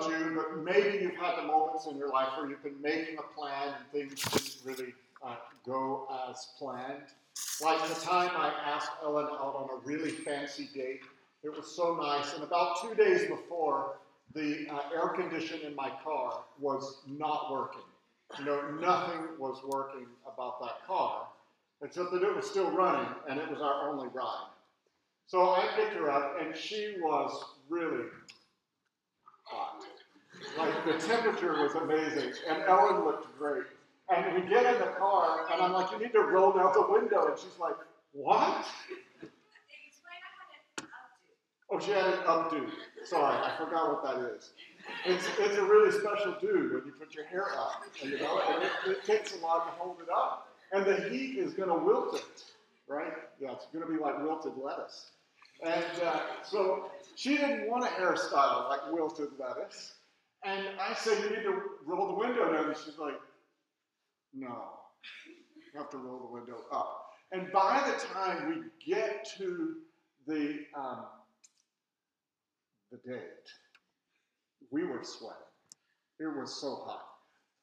about you, but maybe you've had the moments in your life where you've been making a plan and things didn't really go as planned. Like the time I asked Ellen out on a really fancy date. It was so nice. And about 2 days before, the air condition in my car was not working. You know, nothing was working about that car, except that it was still running, and it was our only ride. So I picked her up, and she was really hot. Like, the temperature was amazing, and Ellen looked great. And we get in the car, and I'm like, you need to roll down the window. And she's like, what? Oh, she had an updo. Sorry, I forgot what that is. It's a really special do when you put your hair up, you know, and it takes a lot to hold it up. And the heat is going to wilt it, right? Yeah, it's going to be like wilted lettuce. And so she didn't want a hairstyle like wilted lettuce. And I said, you need to roll the window down. And she's like, no, you have to roll the window up. And by the time we get to the date, we were sweating. It was so hot.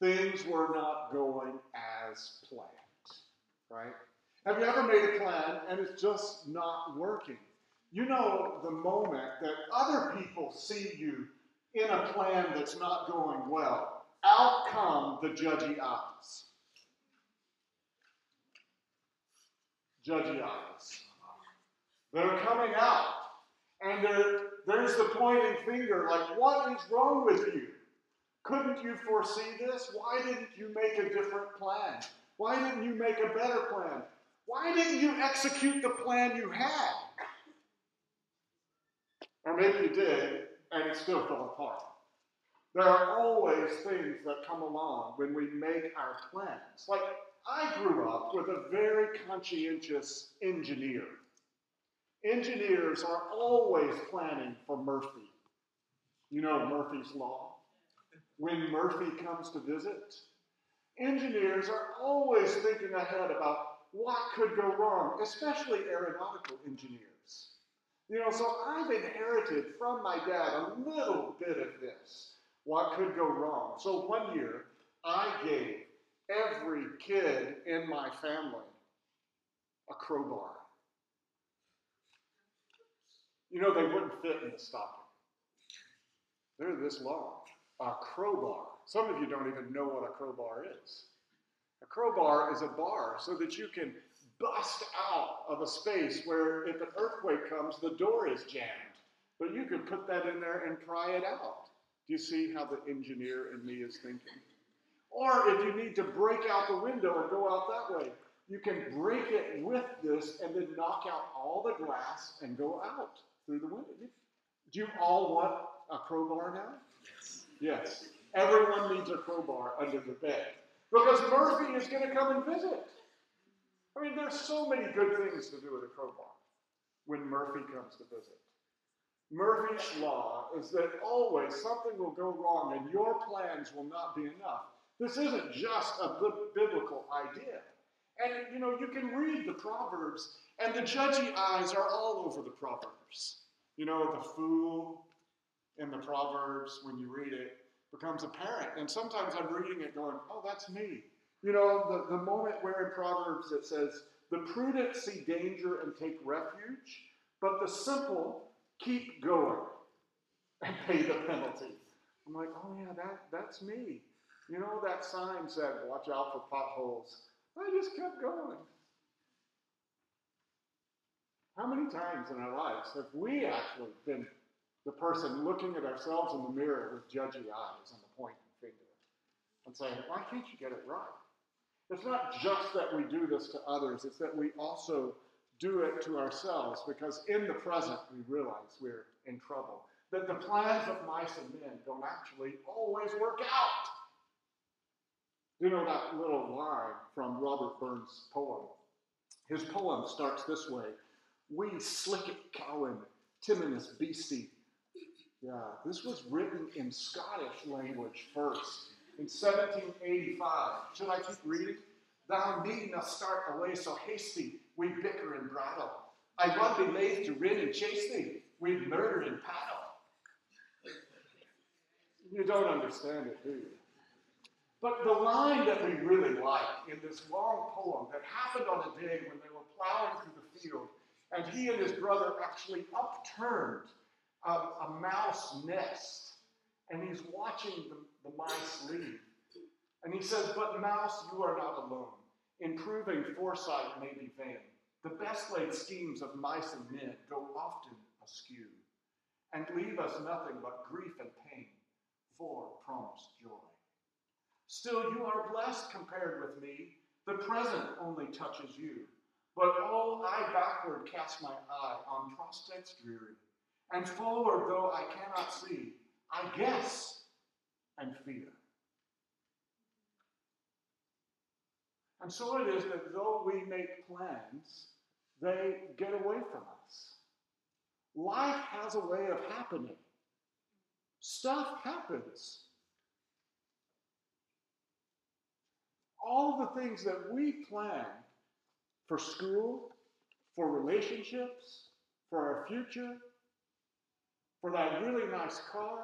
Things were not going as planned, right? Have you ever made a plan and it's just not working? You know the moment that other people see you in a plan that's not going well, out come the judgy eyes. Judgy eyes. They're coming out. And there's the pointing finger, like, what is wrong with you? Couldn't you foresee this? Why didn't you make a different plan? Why didn't you make a better plan? Why didn't you execute the plan you had? Or maybe you did, and it still fell apart. There are always things that come along when we make our plans. Like, I grew up with a very conscientious engineer. Engineers are always planning for Murphy. You know Murphy's Law? When Murphy comes to visit, engineers are always thinking ahead about what could go wrong, especially aeronautical engineers. You know, so I've inherited from my dad a little bit of this, what could go wrong. So one year, I gave every kid in my family a crowbar. You know, they wouldn't fit in the stocking. They're this long. A crowbar. Some of you don't even know what a crowbar is. A crowbar is a bar so that you can bust out of a space where if an earthquake comes, the door is jammed. But you could put that in there and pry it out. Do you see how the engineer in me is thinking? Or if you need to break out the window and go out that way, you can break it with this and then knock out all the glass and go out through the window. Do you all want a crowbar now? Yes. Yes, everyone needs a crowbar under the bed because Murphy is going to come and visit. I mean, there's so many good things to do with a crowbar when Murphy comes to visit. Murphy's Law is that always something will go wrong and your plans will not be enough. This isn't just a biblical idea. And, you know, you can read the Proverbs, and the judgy eyes are all over the Proverbs. You know, the fool in the Proverbs, when you read it, becomes apparent. And sometimes I'm reading it going, oh, that's me. You know, the moment where in Proverbs it says, the prudent see danger and take refuge, but the simple keep going and pay the penalty. I'm like, oh, yeah, that's me. You know, that sign said, watch out for potholes. I just kept going. How many times in our lives have we actually been the person looking at ourselves in the mirror with judgy eyes and the pointing finger and saying, why can't you get it right? It's not just that we do this to others, it's that we also do it to ourselves because in the present we realize we're in trouble. That the plans of mice and men don't actually always work out. You know that little line from Robert Burns' poem? His poem starts this way, we slick it cowan, timorous beastie. Yeah, this was written in Scottish language first, in 1785. Should I keep reading? Thou needna start away so hasty, we bicker and brattle. I run be laith to rin and chase thee, we murder and paddle. You don't understand it, do you? But the line that we really like in this long poem that happened on a day when they were plowing through the field, and he and his brother actually upturned a mouse nest, and he's watching the mice leave. And he says, "But mouse, you are not alone. Improving foresight may be vain. The best laid schemes of mice and men go often askew, and leave us nothing but grief and pain for promised joy. Still you are blessed compared with me. The present only touches you. But oh, I backward cast my eye on prospects dreary, and forward, though I cannot see, I guess and fear." And so it is that though we make plans, they get away from us. Life has a way of happening. Stuff happens. All of the things that we plan for school, for relationships, for our future, for that really nice car,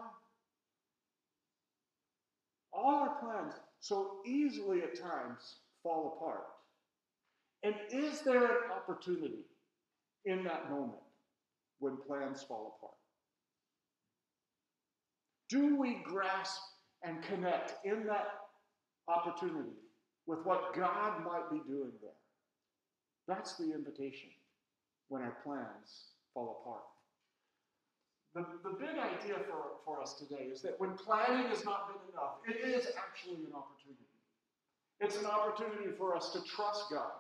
all our plans so easily at times fall apart. And is there an opportunity in that moment when plans fall apart? Do we grasp and connect in that opportunity with what God might be doing there? That's the invitation when our plans fall apart. The big idea for us today is that when planning has not been enough, it is actually an opportunity. It's an opportunity for us to trust God,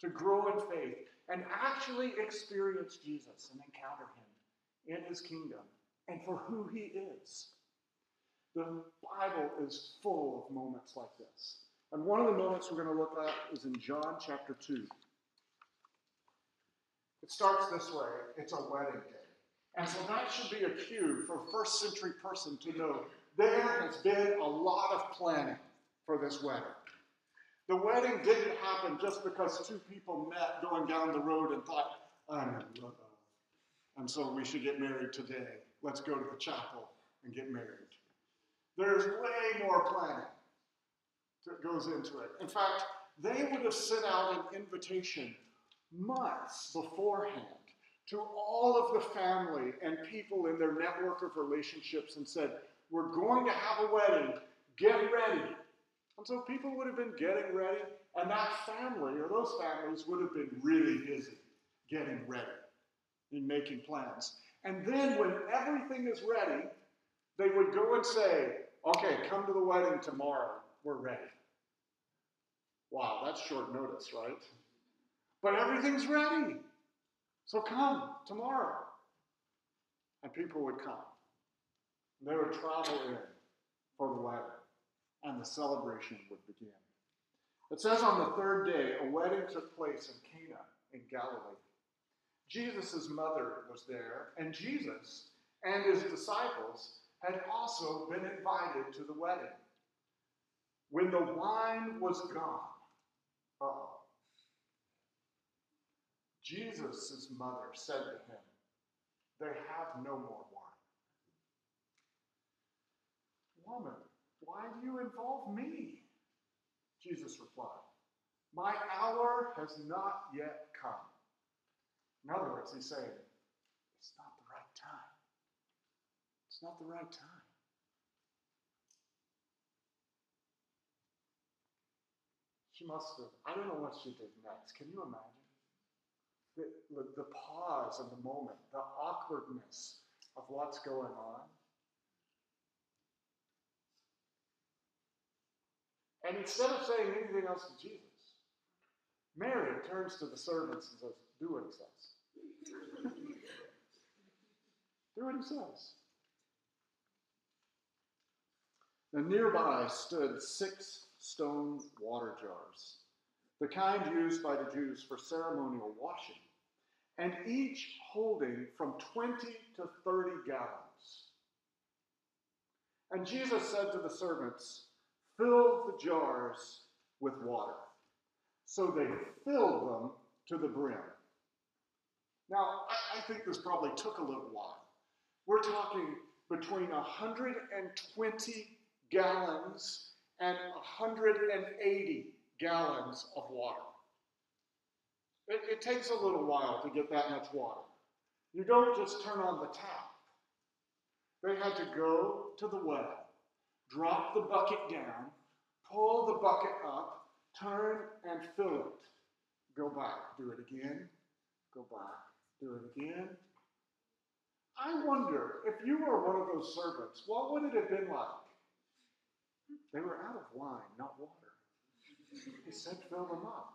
to grow in faith, and actually experience Jesus and encounter him in his kingdom and for who he is. The Bible is full of moments like this. And one of the moments we're going to look at is in John chapter 2. It starts this way. It's a wedding day. And so that should be a cue for a first century person to know there has been a lot of planning for this wedding. The wedding didn't happen just because two people met going down the road and thought, "I'm in love, and so we should get married today. Let's go to the chapel and get married." There's way more planning that goes into it. In fact, they would have sent out an invitation months beforehand to all of the family and people in their network of relationships and said, "We're going to have a wedding. Get ready." And so people would have been getting ready, and that family or those families would have been really busy getting ready and making plans. And then when everything is ready, they would go and say, "Okay, come to the wedding tomorrow. We're ready." Wow, that's short notice, right? But everything's ready. So come tomorrow. And people would come. They would travel in for the wedding. And the celebration would begin. It says on the third day, a wedding took place in Cana in Galilee. Jesus' mother was there, and Jesus and his disciples had also been invited to the wedding. When the wine was gone, Jesus' mother said to him, "They have no more wine." "Woman, why do you involve me?" Jesus replied, "My hour has not yet come." In other words, he's saying, it's not the right time. It's not the right time. She must have, I don't know what she did next. Can you imagine? The pause in the moment, the awkwardness of what's going on. And instead of saying anything else to Jesus, Mary turns to the servants and says, "Do what he says." Do what he says. Now nearby stood 6 stone water jars, the kind used by the Jews for ceremonial washing, and each holding from 20 to 30 gallons. And Jesus said to the servants, "Fill the jars with water." So they filled them to the brim. Now, I think this probably took a little while. We're talking between 120 gallons and 180 gallons of water. It takes a little while to get that much water. You don't just turn on the tap. They had to go to the well, drop the bucket down, pull the bucket up, turn and fill it. Go back, do it again, go back, do it again. I wonder, if you were one of those servants, what would it have been like? They were out of wine, not water. He said, fill them up.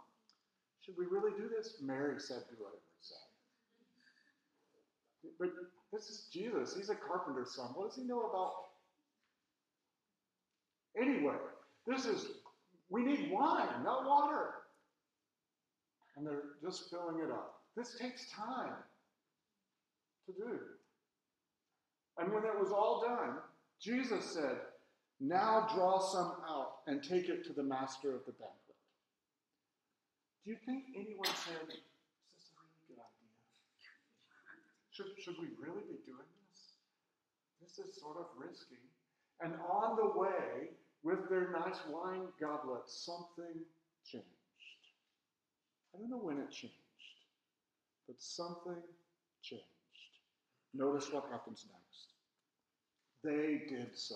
Should we really do this? Mary said, do whatever he said. But this is Jesus. He's a carpenter's son. What does he know about? Anyway, we need wine, not water. And they're just filling it up. This takes time to do. And when it was all done, Jesus said, now draw some out and take it to the master of the banquet. Do you think anyone said, is this a really good idea? Should we really be doing this? This is sort of risky. And on the way, with their nice wine goblets, something changed. I don't know when it changed, but something changed. Notice what happens next. They did so.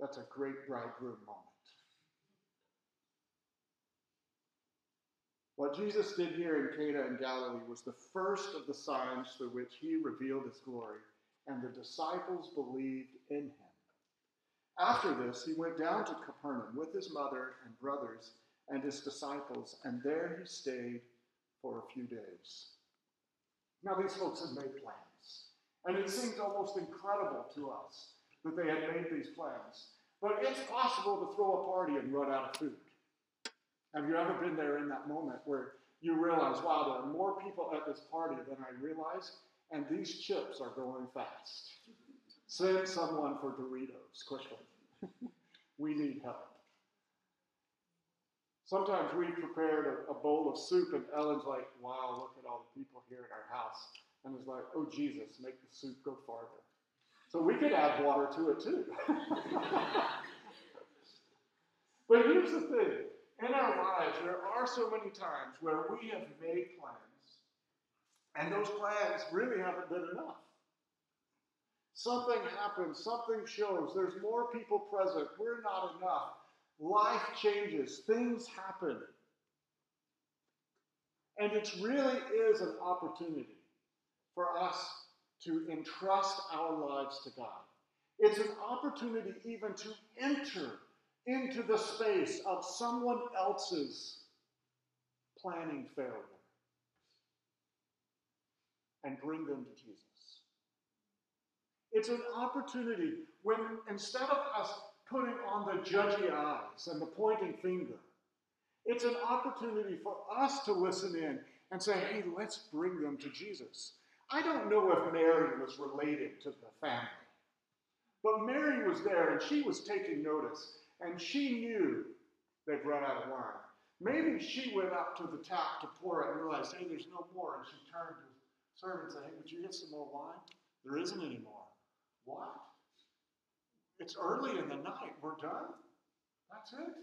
That's a great bridegroom moment. What Jesus did here in Cana in Galilee was the first of the signs through which he revealed his glory, and the disciples believed in him. After this, he went down to Capernaum with his mother and brothers and his disciples, and there he stayed for a few days. Now, these folks had made plans, and it seems almost incredible to us that they had made these plans. But it's possible to throw a party and run out of food. Have you ever been there in that moment where you realize, wow, there are more people at this party than I realized, and these chips are going fast. Send someone for Doritos, quickly. We need help. Sometimes we prepared a bowl of soup, and Ellen's like, wow, look at all the people here in our house. And it's like, oh, Jesus, make the soup go farther. So we could add water to it, too. But here's the thing. In our lives, there are so many times where we have made plans, and those plans really haven't been enough. Something happens. Something shows. There's more people present. We're not enough. Life changes. Things happen. And it really is an opportunity for us to entrust our lives to God. It's an opportunity even to enter into the space of someone else's planning failure and bring them to Jesus. It's an opportunity when, instead of us putting on the judgy eyes and the pointing finger, it's an opportunity for us to listen in and say, hey, let's bring them to Jesus. I don't know if Mary was related to the family, but Mary was there and she was taking notice, and she knew they'd run out of wine. Maybe she went up to the tap to pour it and realized, hey, there's no more, and she turned to the servant and said, hey, would you get some more wine? There isn't any more. What? It's early in the night. We're done? That's it.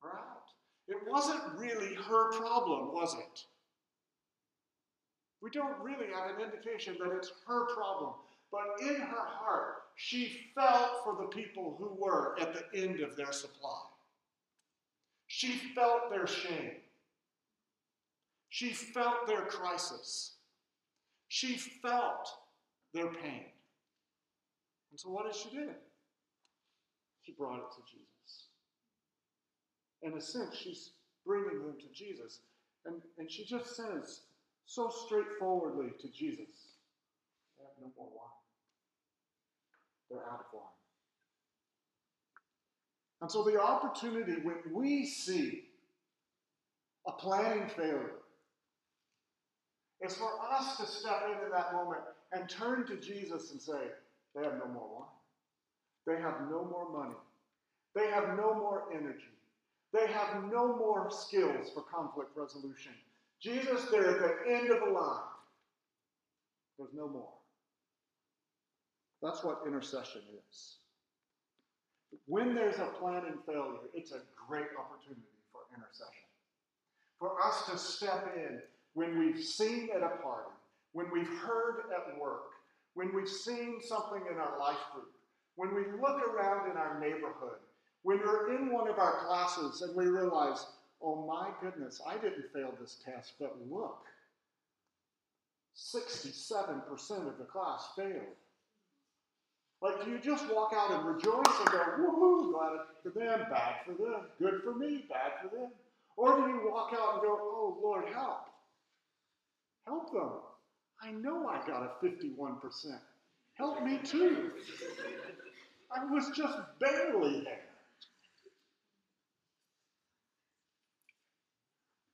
We're out. It wasn't really her problem, was it? We don't really have an indication that it's her problem. But in her heart, she felt for the people who were at the end of their supply. She felt their shame. She felt their crisis. She felt their pain. And so what did she do? She brought it to Jesus. In a sense, she's bringing them to Jesus. And she just says, so straightforwardly to Jesus, they have no more wine. They're out of wine. And so the opportunity when we see a planning failure is for us to step into that moment and turn to Jesus and say, they have no more wine. They have no more money. They have no more energy. They have no more skills for conflict resolution. Jesus, they're at the end of the line. There's no more. That's what intercession is. When there's a planning failure, it's a great opportunity for intercession. For us to step in when we've seen at a party, when we've heard at work, when we've seen something in our life group, when we look around in our neighborhood, when we're in one of our classes and we realize, oh my goodness, I didn't fail this test, but look, 67% of the class failed. Like, do you just walk out and rejoice and go, woohoo, glad for them, bad for them, good for me, bad for them? Or do you walk out and go, oh, Lord, help. Help them. I know I got a 51%. Help me too. I was just barely there.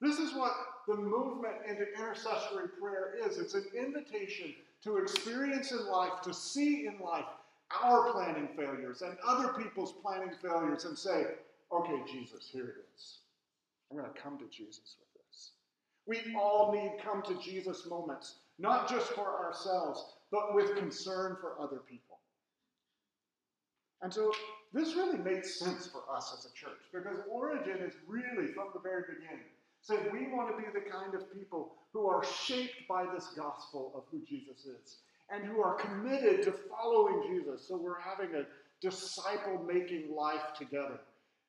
This is what the movement into intercessory prayer is. It's an invitation to experience in life, to see in life, our planning failures and other people's planning failures and say, okay, Jesus, here it is. I'm going to come to Jesus with this. We all need come to Jesus moments, not just for ourselves, but with concern for other people. And so this really makes sense for us as a church, because Origin is really, from the very beginning, said we want to be the kind of people who are shaped by this gospel of who Jesus is, and who are committed to following Jesus. So we're having a disciple-making life together.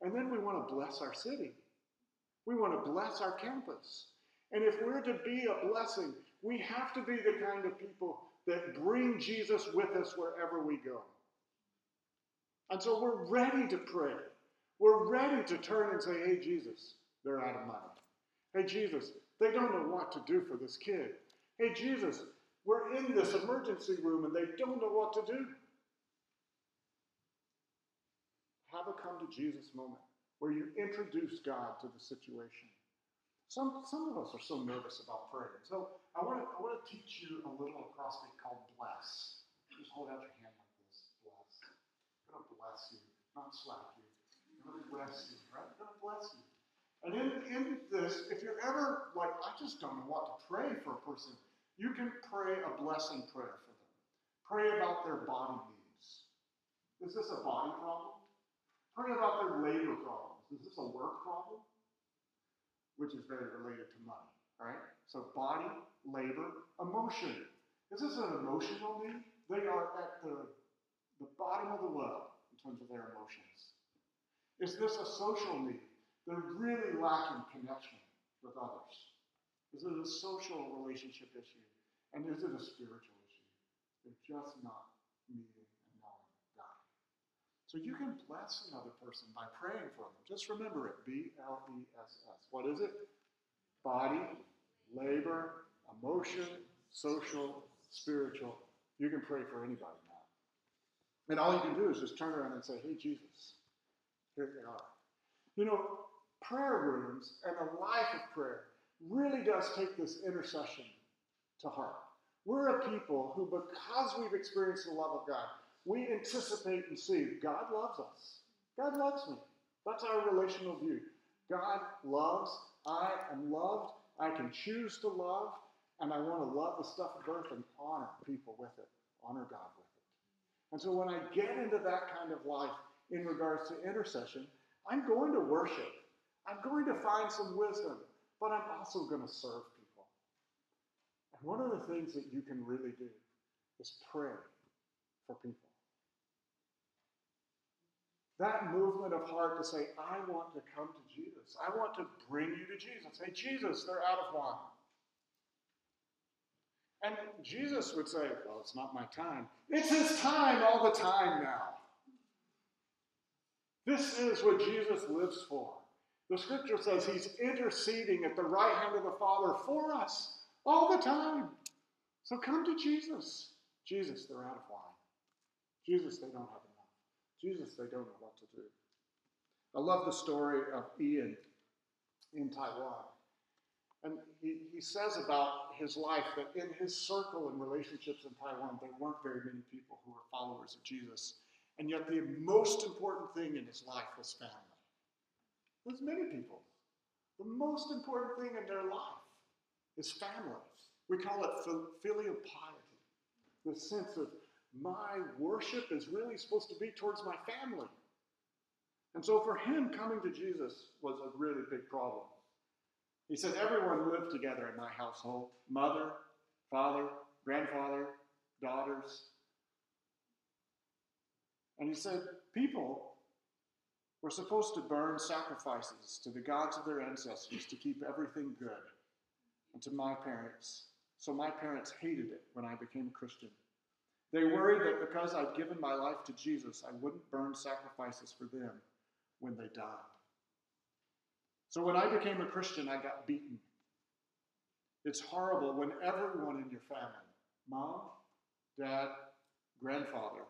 And then we want to bless our city. We want to bless our campus. And if we're to be a blessing, we have to be the kind of people that bring Jesus with us wherever we go. And so we're ready to pray. We're ready to turn and say, hey, Jesus, they're out of money. Hey, Jesus, they don't know what to do for this kid. Hey, Jesus, we're in this emergency room and they don't know what to do. Have a come to Jesus moment where you introduce God to the situation. Some of us are so nervous about prayer. So I want to teach you a little acrostic called bless. Just hold out your hand like this. Bless. I'm going to bless you, not slap you. I'm going to bless you, right? I'm going to bless you. And in this, if you're ever like, I just don't know what to pray for a person, you can pray a blessing prayer for them. Pray about their body needs. Is this a body problem? Pray about their labor problems. Is this a work problem? Which is very related to money, right? So body, labor, emotion. Is this an emotional need? They are at the bottom of the well in terms of their emotions. Is this a social need? They're really lacking connection with others. Is it a social relationship issue? And is it a spiritual issue? They're just not meeting and knowing God. So you can bless another person by praying for them. Just remember it, B-L-E-S-S. What is it? Body, labor, emotion, social, spiritual. You can pray for anybody now. And all you can do is just turn around and say, hey, Jesus, here they are. You know, prayer rooms and a life of prayer really does take this intercession to heart. We're a people who, because we've experienced the love of God, we anticipate and see God loves us. God loves me. That's our relational view. God loves. I am loved. I can choose to love, and I want to love the stuff of earth and honor people with it, honor God with it. And so when I get into that kind of life in regards to intercession, I'm going to worship. I'm going to find some wisdom, but I'm also going to serve people. And one of the things that you can really do is pray for people. That movement of heart to say, I want to come to Jesus. I want to bring you to Jesus. Hey, Jesus, they're out of wine. And Jesus would say, well, it's not my time. It's his time all the time now. This is what Jesus lives for. The scripture says he's interceding at the right hand of the Father for us all the time. So come to Jesus. Jesus, they're out of wine. Jesus, they don't have enough. Jesus, they don't know what to do. I love the story of Ian in Taiwan. And he says about his life that in his circle and relationships in Taiwan, there weren't very many people who were followers of Jesus. And yet the most important thing in his life was family. There's many people. The most important thing in their life is family. We call it filial piety. The sense of my worship is really supposed to be towards my family. And so for him, coming to Jesus was a really big problem. He said, everyone lived together in my household. Mother, father, grandfather, daughters. And he said, people were supposed to burn sacrifices to the gods of their ancestors to keep everything good. And to my parents. So my parents hated it when I became a Christian. They worried that because I'd given my life to Jesus, I wouldn't burn sacrifices for them when they died. So when I became a Christian, I got beaten. It's horrible when everyone in your family, mom, dad, grandfather,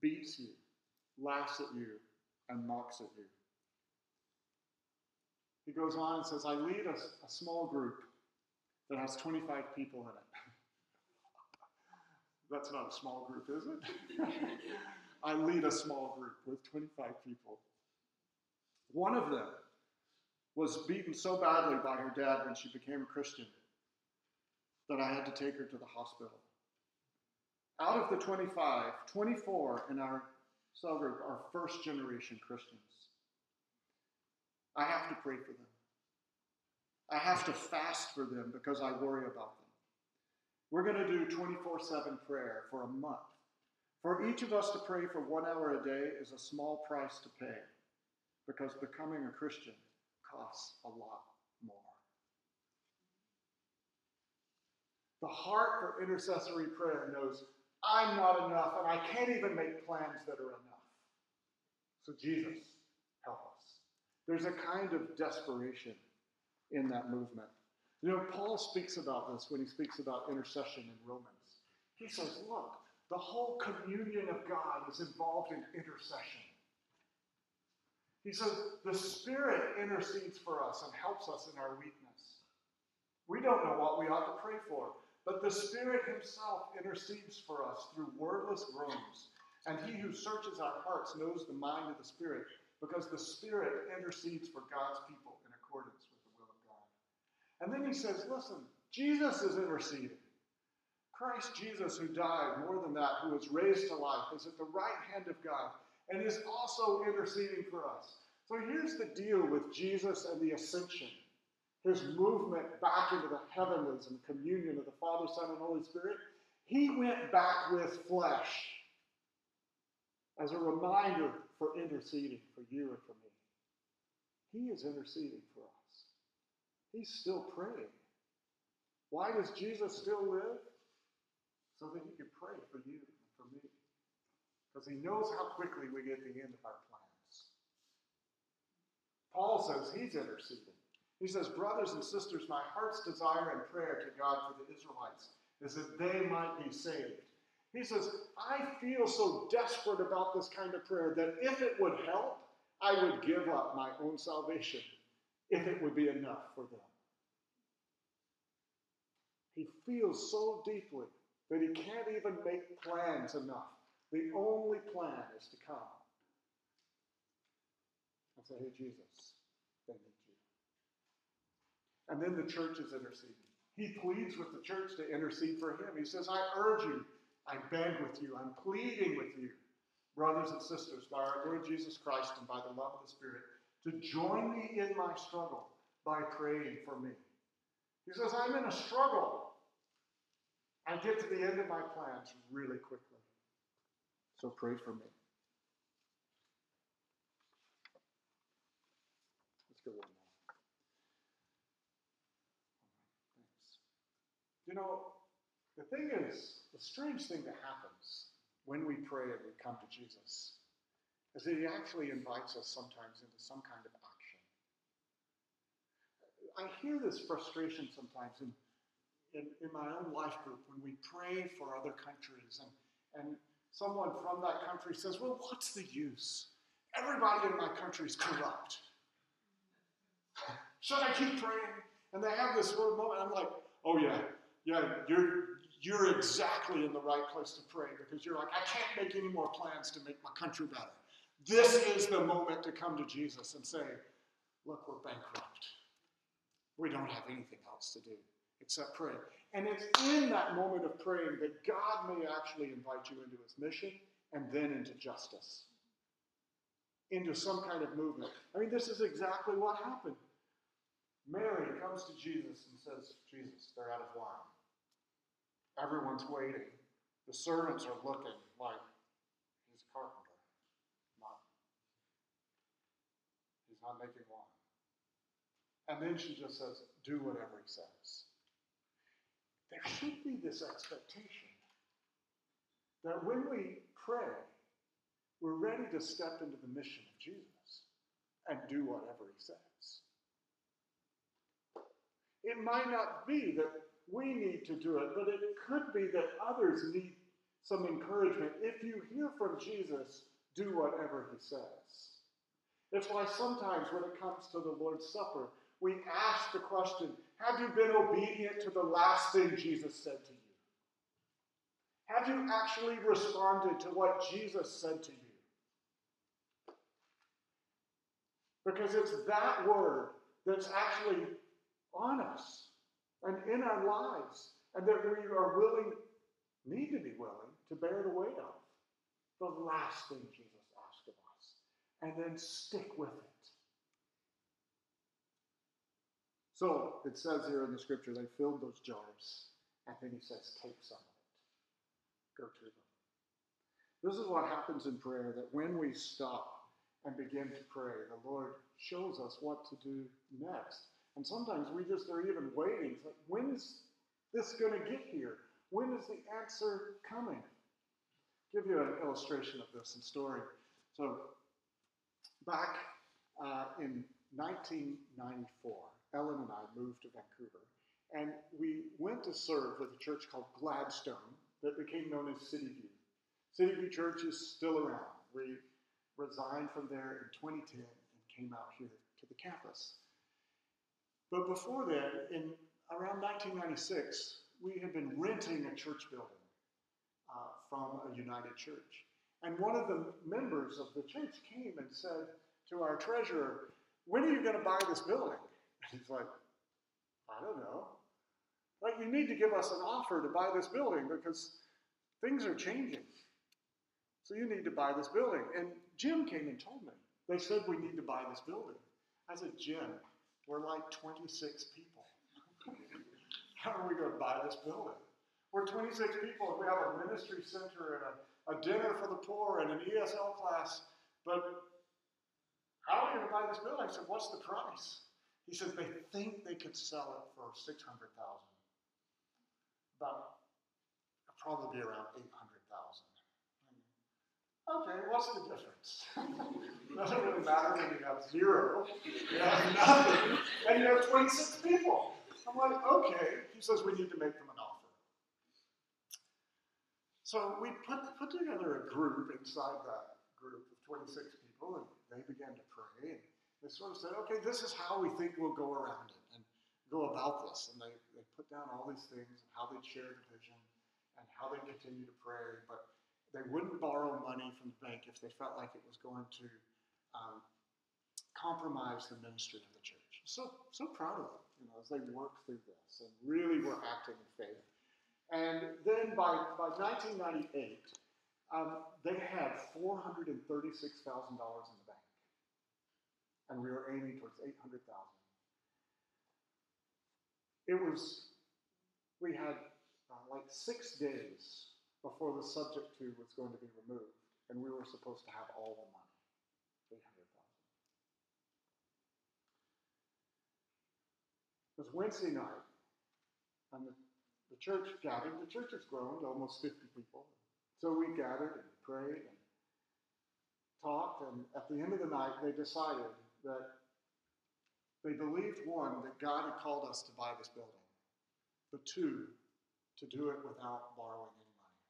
beats you, laughs at you, and mocks at you. He goes on and says, I lead a small group that has 25 people in it. That's not a small group, is it? I lead a small group with 25 people. One of them was beaten so badly by her dad when she became a Christian that I had to take her to the hospital. Out of the 25, 24 in our cell group are first-generation Christians. I have to pray for them. I have to fast for them because I worry about them. We're going to do 24/7 prayer for a month. For each of us to pray for 1 hour a day is a small price to pay because becoming a Christian costs a lot more. The heart for intercessory prayer knows I'm not enough and I can't even make plans that are enough. So Jesus, help us. There's a kind of desperation in that movement. You know, Paul speaks about this when he speaks about intercession in Romans. He says, look, the whole communion of God is involved in intercession. He says, the Spirit intercedes for us and helps us in our weakness. We don't know what we ought to pray for, but the Spirit himself intercedes for us through wordless groans. And he who searches our hearts knows the mind of the Spirit, because the Spirit intercedes for God's people in accordance with. And then he says, listen, Jesus is interceding. Christ Jesus, who died, more than that, who was raised to life, is at the right hand of God and is also interceding for us. So here's the deal with Jesus and the ascension, his movement back into the heavens and communion of the Father, Son, and Holy Spirit. He went back with flesh as a reminder for interceding for you and for me. He is interceding for us. He's still praying. Why does Jesus still live? So that he can pray for you and for me. Because he knows how quickly we get the end of our plans. Paul says he's interceding. He says, brothers and sisters, my heart's desire and prayer to God for the Israelites is that they might be saved. He says, I feel so desperate about this kind of prayer that if it would help, I would give up my own salvation. If it would be enough for them. He feels so deeply that he can't even make plans enough. The only plan is to come. And say, hey, Jesus, they need you. And then the church is interceding. He pleads with the church to intercede for him. He says, I urge you, I beg with you, I'm pleading with you, brothers and sisters, by our Lord Jesus Christ and by the love of the Spirit, to join me in my struggle by praying for me. He says, I'm in a struggle. I get to the end of my plans really quickly. So pray for me. Let's go one more. Thanks. You know, the thing is, the strange thing that happens when we pray and we come to Jesus is that he actually invites us sometimes into some kind of action. I hear this frustration sometimes in, in my own life group when we pray for other countries and someone from that country says, well, what's the use? Everybody in my country is corrupt. Should I keep praying? And they have this little moment. I'm like, oh yeah, you're exactly in the right place to pray, because you're like, I can't make any more plans to make my country better. This is the moment to come to Jesus and say, look, we're bankrupt. We don't have anything else to do except pray. And it's in that moment of praying that God may actually invite you into his mission and then into justice, into some kind of movement. I mean, this is exactly what happened. Mary comes to Jesus and says, Jesus, they're out of wine. Everyone's waiting. The servants are looking like he's a carpenter. He's not making wine. And then she just says, do whatever he says. There should be this expectation that when we pray, we're ready to step into the mission of Jesus and do whatever he says. It might not be that we need to do it, but it could be that others need some encouragement. If you hear from Jesus, do whatever he says. It's why sometimes when it comes to the Lord's Supper, we ask the question, have you been obedient to the last thing Jesus said to you? Have you actually responded to what Jesus said to you? Because it's that word that's actually on us and in our lives, and that we are willing, need to be willing, to bear the weight of the last thing Jesus asked of us, and then stick with it. So it says here in the scripture, they filled those jars, and then he says, take some of it, go to them. This is what happens in prayer, that when we stop and begin to pray, the Lord shows us what to do next. And sometimes we just are even waiting. It's like, when is this going to get here? When is the answer coming? I'll give you an illustration of this in story. So back in 1994, Ellen and I moved to Vancouver. And we went to serve with a church called Gladstone that became known as City View. City View Church is still around. We resigned from there in 2010 and came out here to the campus. But before then, in around 1996, we had been renting a church building from a United Church. And one of the members of the church came and said to our treasurer, when are you going to buy this building? And he's like, I don't know. Like, you need to give us an offer to buy this building because things are changing. So you need to buy this building. And Jim came and told me. They said we need to buy this building. I said, Jim, we're like 26 people. How are we going to buy this building? We're 26 people, and we have a ministry center and a dinner for the poor and an ESL class, but how are we going to buy this building? I said, what's the price? He says, they think they could sell it for $600,000. About, it'll probably be around $800,000. Okay, what's the difference? Doesn't really matter when you have zero, you have nothing, and you have 26 people. I'm like, okay. He says, we need to make them an offer. So we put together a group inside that group of 26 people, and they began to pray, and they sort of said, okay, this is how we think we'll go around it and go about this. And they put down all these things, and how they'd shared a vision, and how they continue to pray, but they wouldn't borrow money from the bank if they felt like it was going to compromise the ministry of the church. So proud of them, you know, as they worked through this and really were acting in faith. And then by 1998, they had $436,000 in the bank, and we were aiming towards $800,000. We had like 6 days before the subject to was going to be removed, and we were supposed to have all the money, $800,000. It was Wednesday night, and the church gathered. The church has grown to almost 50 people. So we gathered and prayed and talked, and at the end of the night, they decided that they believed, one, that God had called us to buy this building. but two, to do it without borrowing any money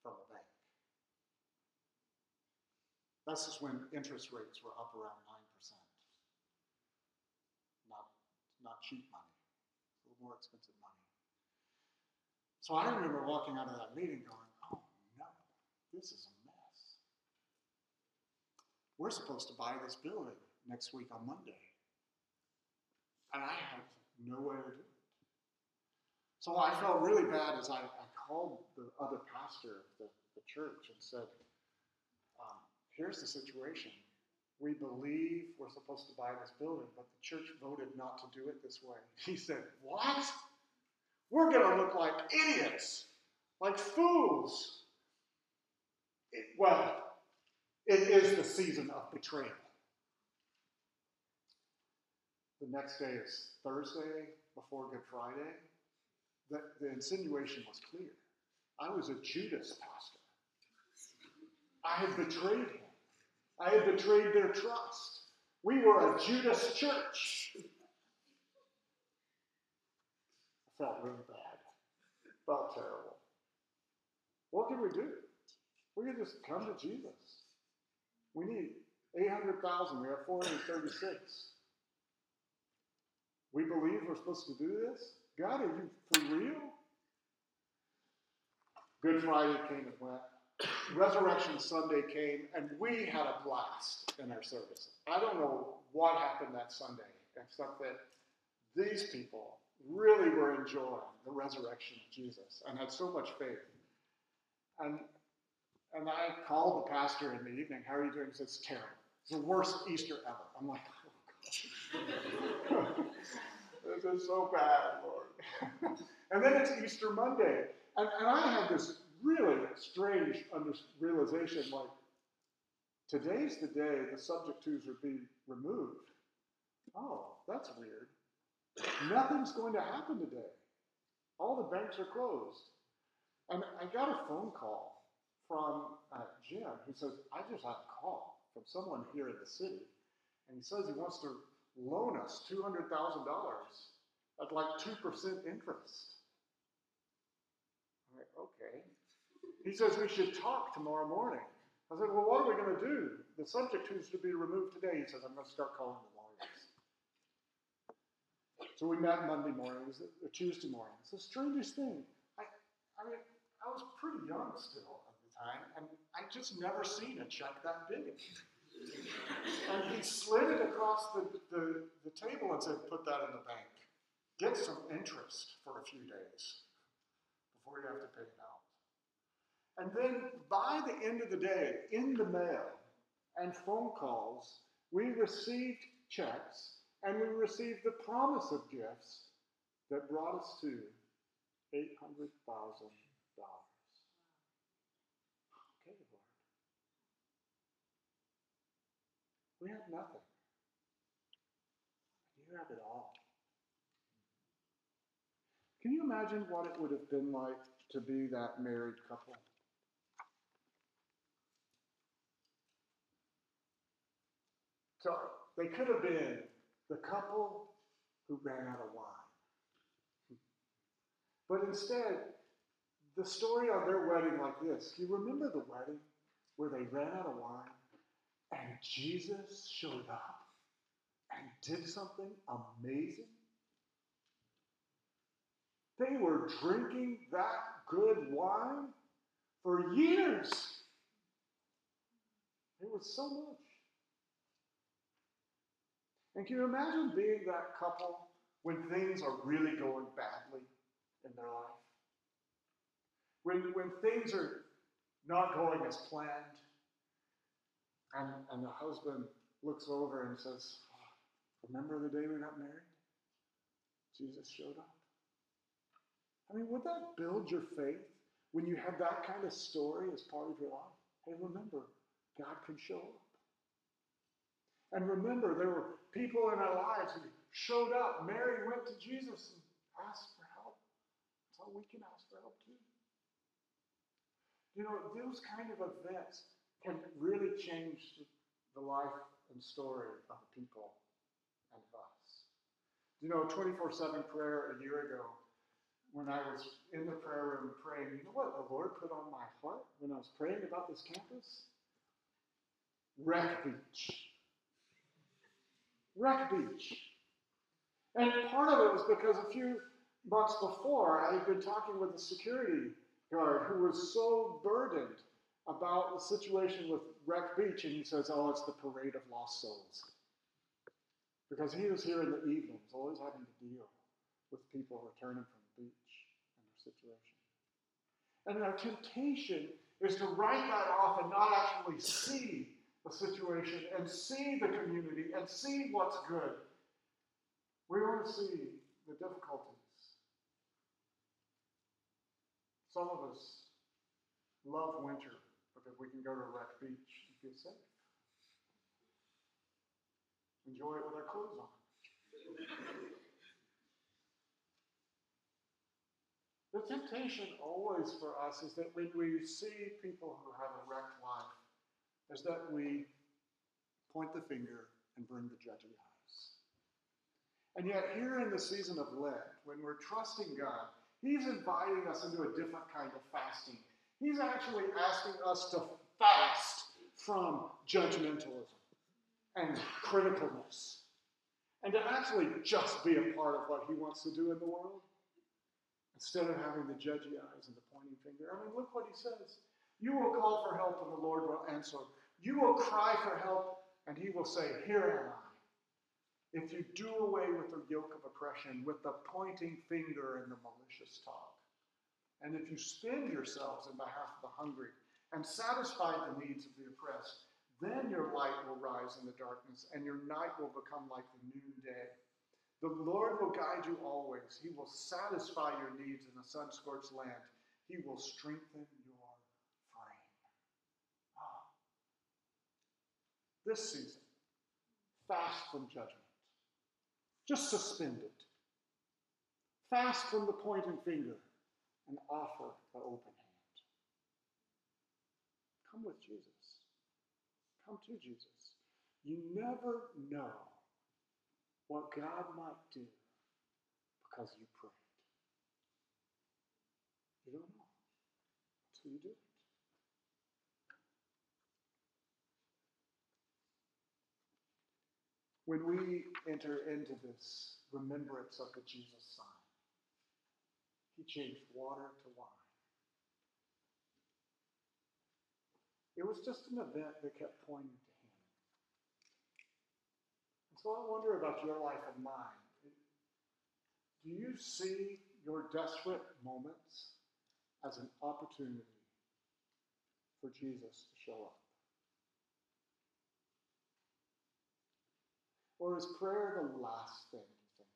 from a bank. This is when interest rates were up around 9%. Not cheap money, a little more expensive money. So I remember walking out of that meeting going, oh no, this is a mess. We're supposed to buy this building next week on Monday. And I have no way to do it. So I felt really bad as I called the other pastor of the church and said, here's the situation. We believe we're supposed to buy this building, but the church voted not to do it this way. He said, what? We're going to look like idiots, like fools. It is the season of betrayal. The next day is Thursday before Good Friday. The insinuation was clear. I was a Judas pastor. I had betrayed him. I had betrayed their trust. We were a Judas church. I felt really bad. Felt terrible. What can we do? We can just come to Jesus. We need 800,000. We have 436. We believe we're supposed to do this? God, are you for real? Good Friday came and went. Resurrection Sunday came, and we had a blast in our service. I don't know what happened that Sunday, except that these people really were enjoying the resurrection of Jesus and had so much faith. And I called the pastor in the evening, how are you doing? He said, it's terrible. It's the worst Easter ever. I'm like, oh, God. This is so bad, Lord. And then it's Easter Monday. And I had this really strange realization, like, today's the day the subject twos would be removed. Oh, that's weird. Nothing's going to happen today. All the banks are closed. And I got a phone call from Jim, who says, I just had a call from someone here in the city, and he says he wants to loan us $200,000 at like 2% interest. I'm like, okay. He says, we should talk tomorrow morning. I said, well, what are we going to do? The subject who's to be removed today. He says, I'm going to start calling the lawyers. So we met Monday morning, or Tuesday morning. It's the strangest thing. I mean, I was pretty young still at the time, and I'd just never seen a check that big. And he slid it across the table and said, put that in the bank. Get some interest for a few days before you have to pay it out. And then by the end of the day, in the mail and phone calls, we received checks and we received the promise of gifts that brought us to $800,000. Okay, Lord. We have nothing. You have it all. Can you imagine what it would have been like to be that married couple? So they could have been the couple who ran out of wine. But instead, the story of their wedding like this. Do you remember the wedding where they ran out of wine and Jesus showed up and did something amazing? They were drinking that good wine for years. It was so much. And can you imagine being that couple when things are really going badly in their life? When things are not going as planned, and the husband looks over and says, remember the day we got married? Jesus showed up. I mean, would that build your faith when you have that kind of story as part of your life? Hey, remember, God can show up. And remember, there were people in our lives who showed up. Mary went to Jesus and asked for help. So we can ask for help too. You know, those kind of events can really change the life and story of people and us. You know, 24/7 prayer a year ago, when I was in the prayer room praying, you know what the Lord put on my heart when I was praying about this campus? Wreck Beach. Wreck Beach. And part of it was because a few months before, I had been talking with a security guard who was so burdened about the situation with Wreck Beach, and he says, oh, it's the parade of lost souls. Because he was here in the evenings, always having to deal with people returning from the beach and their situation. And our temptation is to write that off and not actually see the situation and see the community and see what's good. We want to see the difficulties. Some of us love winter because we can go to Wreck Beach and feel safe. Enjoy it with our clothes on. The temptation always for us is that when we see people who have a wrecked life, is that we point the finger and bring the judging eyes. And yet here in the season of Lent, when we're trusting God, He's inviting us into a different kind of fasting. He's actually asking us to fast from judgmentalism and criticalness, and to actually just be a part of what He wants to do in the world, instead of having the judgy eyes and the pointing finger. I mean, look what He says. You will call for help, and the Lord will answer. You will cry for help, and He will say, here am I. If you do away with the yoke of oppression, with the pointing finger and the malicious talk, and if you spend yourselves in behalf of the hungry and satisfy the needs of the oppressed, then your light will rise in the darkness, and your night will become like the noonday. The Lord will guide you always. He will satisfy your needs in a sun-scorched land. He will strengthen your frame. Ah. This season, fast from judgment. Just suspend it. Fast from the pointing finger and offer the open hand. Come with Jesus. Come to Jesus. You never know what God might do because you prayed. You don't know until you do it. When we enter into this remembrance of the Jesus sign, He changed water to wine. It was just an event that kept pointing to Him. And so I wonder about your life and mine. Do you see your desperate moments as an opportunity for Jesus to show up? Or is prayer the last thing you think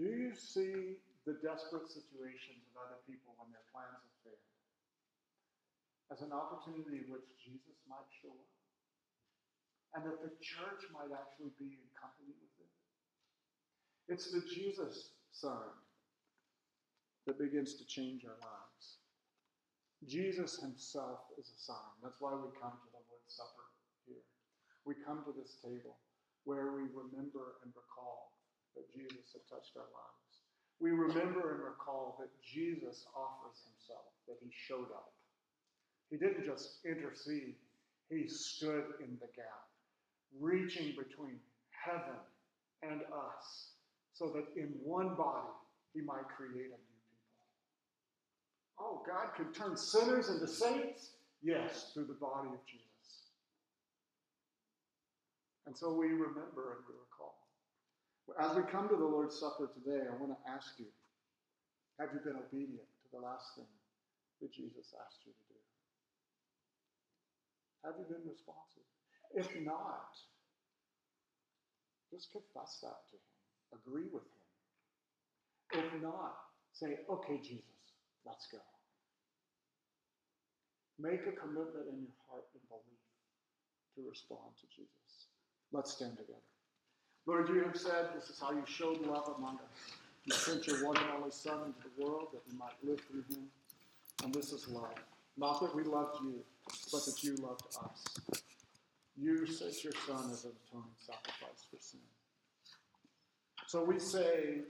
of? Do you see the desperate situations of other people when their plans have failed as an opportunity in which Jesus might show up? And that the church might actually be in company with it? It's the Jesus sign that begins to change our lives. Jesus Himself is a sign. That's why we come to the Lord's Supper here. We come to this table where we remember and recall that Jesus had touched our lives. We remember and recall that Jesus offers Himself, that He showed up. He didn't just intercede. He stood in the gap, reaching between heaven and us, so that in one body He might create a new. Oh, God could turn sinners into saints? Yes, through the body of Jesus. And so we remember and we recall. As we come to the Lord's Supper today, I want to ask you, have you been obedient to the last thing that Jesus asked you to do? Have you been responsive? If not, just confess that to Him. Agree with Him. If not, say, okay, Jesus. Let's go. Make a commitment in your heart and belief to respond to Jesus. Let's stand together. Lord, You have said this is how You showed love among us. You sent Your one and only Son into the world that we might live through Him. And this is love. Not that we loved You, but that You loved us. You sent your son as a atoning sacrifice for sin. So we say